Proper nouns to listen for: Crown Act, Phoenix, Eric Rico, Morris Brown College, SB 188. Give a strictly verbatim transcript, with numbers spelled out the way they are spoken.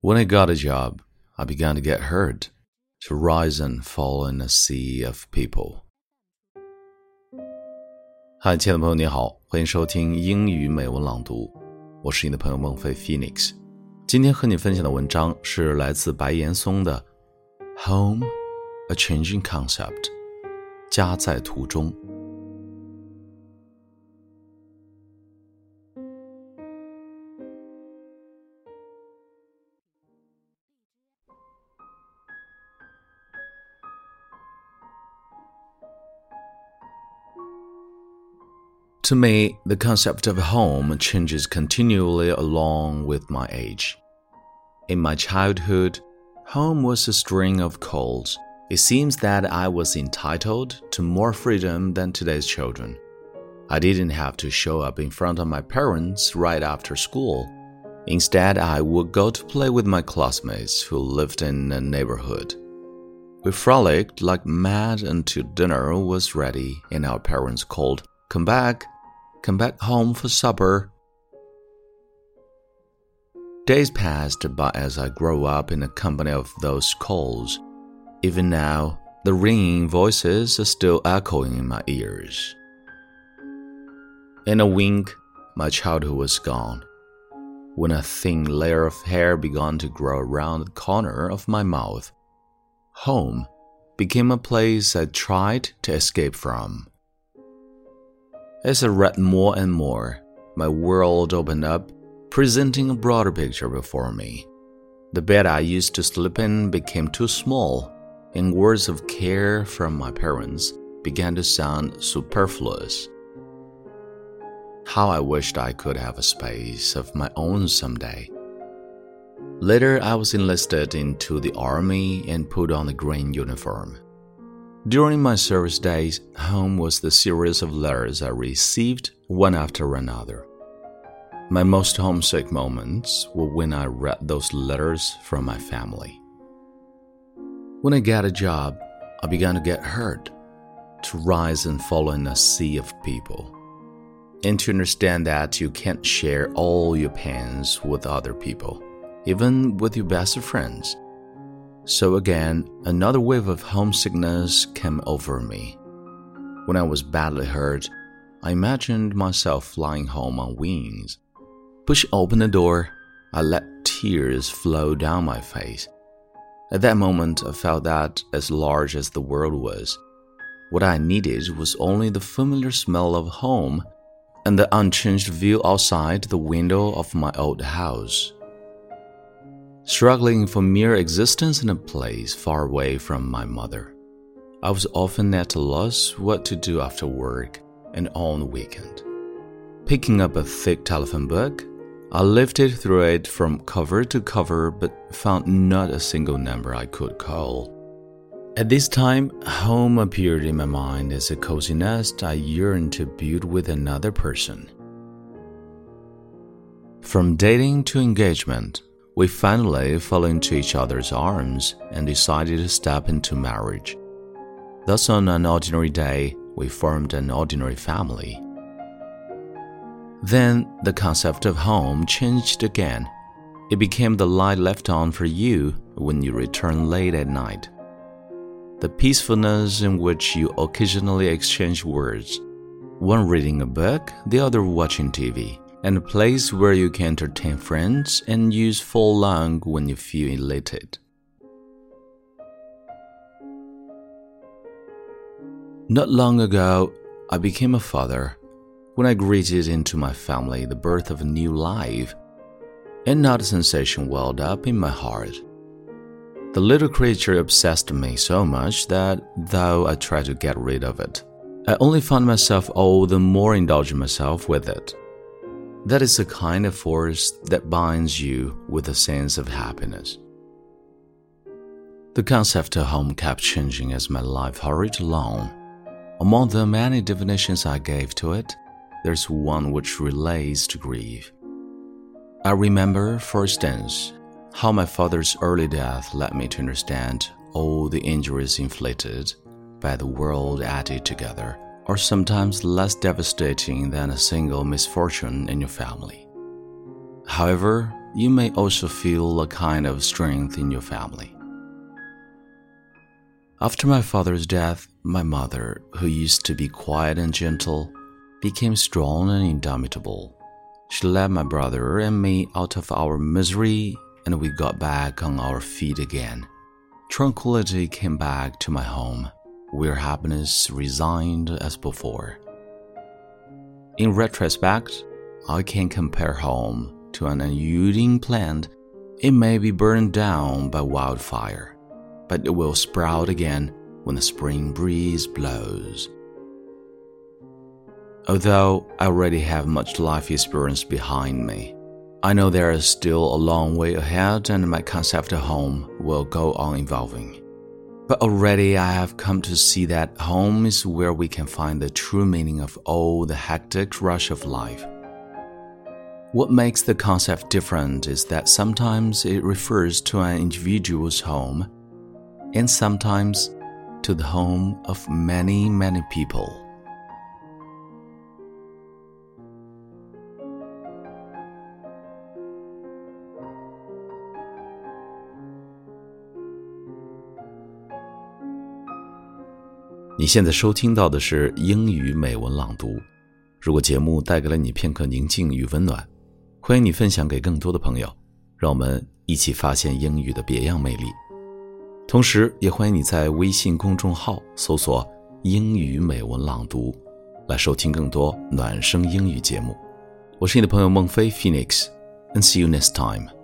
When I got a job, I began to get hurt, to rise and fall in a sea of people. 嗨，亲爱的朋友，你好，欢迎收听英语美文朗读，我是你的朋友孟非 Phoenix。今天和你分享的文章是来自白岩松的 Home, A Changing Concept, 家在途中。To me, the concept of home changes continually along with my age. In my childhood, home was a string of calls. It seems that I was entitled to more freedom than today's children. I didn't have to show up in front of my parents right after school. Instead, I would go to play with my classmates who lived in a neighborhood. We frolicked like mad until dinner was ready and our parents called, "Come back!Come back home for supper." Days passed by as I grew up in the company of those calls. Even now, the ringing voices are still echoing in my ears. In a wink, my childhood was gone. When a thin layer of hair began to grow around the corner of my mouth, home became a place I tried to escape from.As I read more and more, my world opened up, presenting a broader picture before me. The bed I used to sleep in became too small, and words of care from my parents began to sound superfluous. How I wished I could have a space of my own someday. Later, I was enlisted into the army and put on the green uniform.During my service days, home was the series of letters I received one after another. My most homesick moments were when I read those letters from my family. When I got a job, I began to get hurt, to rise and fall in a sea of people, and to understand that you can't share all your pains with other people, even with your best friends.So again, another wave of homesickness came over me. When I was badly hurt, I imagined myself flying home on wings. Pushing open the door, I let tears flow down my face. At that moment, I felt that, as large as the world was, what I needed was only the familiar smell of home and the unchanged view outside the window of my old house.Struggling for mere existence in a place far away from my mother. I was often at a loss what to do after work and on the weekend. Picking up a thick telephone book, I lifted through it from cover to cover but found not a single number I could call. At this time, home appeared in my mind as a cozy nest I yearned to build with another person. From dating to engagement,We finally fell into each other's arms and decided to step into marriage. Thus, on an ordinary day, we formed an ordinary family. Then, the concept of home changed again. It became the light left on for you when you return late at night. The peacefulness in which you occasionally exchange words, one reading a book, the other watching T V.And a place where you can entertain friends and use full lung when you feel elated. Not long ago, I became a father, when I greeted into my family the birth of a new life, and not a sensation welled up in my heart. The little creature obsessed me so much that, though I tried to get rid of it, I only found myself all the more indulging myself with it.That is the kind of force that binds you with a sense of happiness. The concept of home kept changing as my life hurried along. Among the many definitions I gave to it, there's one which relates to grief. I remember, for instance, how my father's early death led me to understand all the injuries inflicted by the world added together.Are sometimes less devastating than a single misfortune in your family. However, you may also feel a kind of strength in your family. After my father's death, my mother, who used to be quiet and gentle, became strong and indomitable. She led my brother and me out of our misery, and we got back on our feet again. Tranquility came back to my home, where happiness resigned as before. In retrospect, I can compare home to an unyielding plant. It may be burned down by wildfire, but it will sprout again when the spring breeze blows. Although I already have much life experience behind me, I know there is still a long way ahead and my concept of home will go on evolving. But already I have come to see that home is where we can find the true meaning of all the hectic rush of life. What makes the concept different is that sometimes it refers to an individual's home, and sometimes to the home of many, many people.你现在收听到的是英语美文朗读。如果节目带给了你片刻宁静与温暖，欢迎你分享给更多的朋友，让我们一起发现英语的别样魅力。同时也欢迎你在微信公众号搜索英语美文朗读，来收听更多暖声英语节目。我是你的朋友孟非 Phoenix, and see you next time.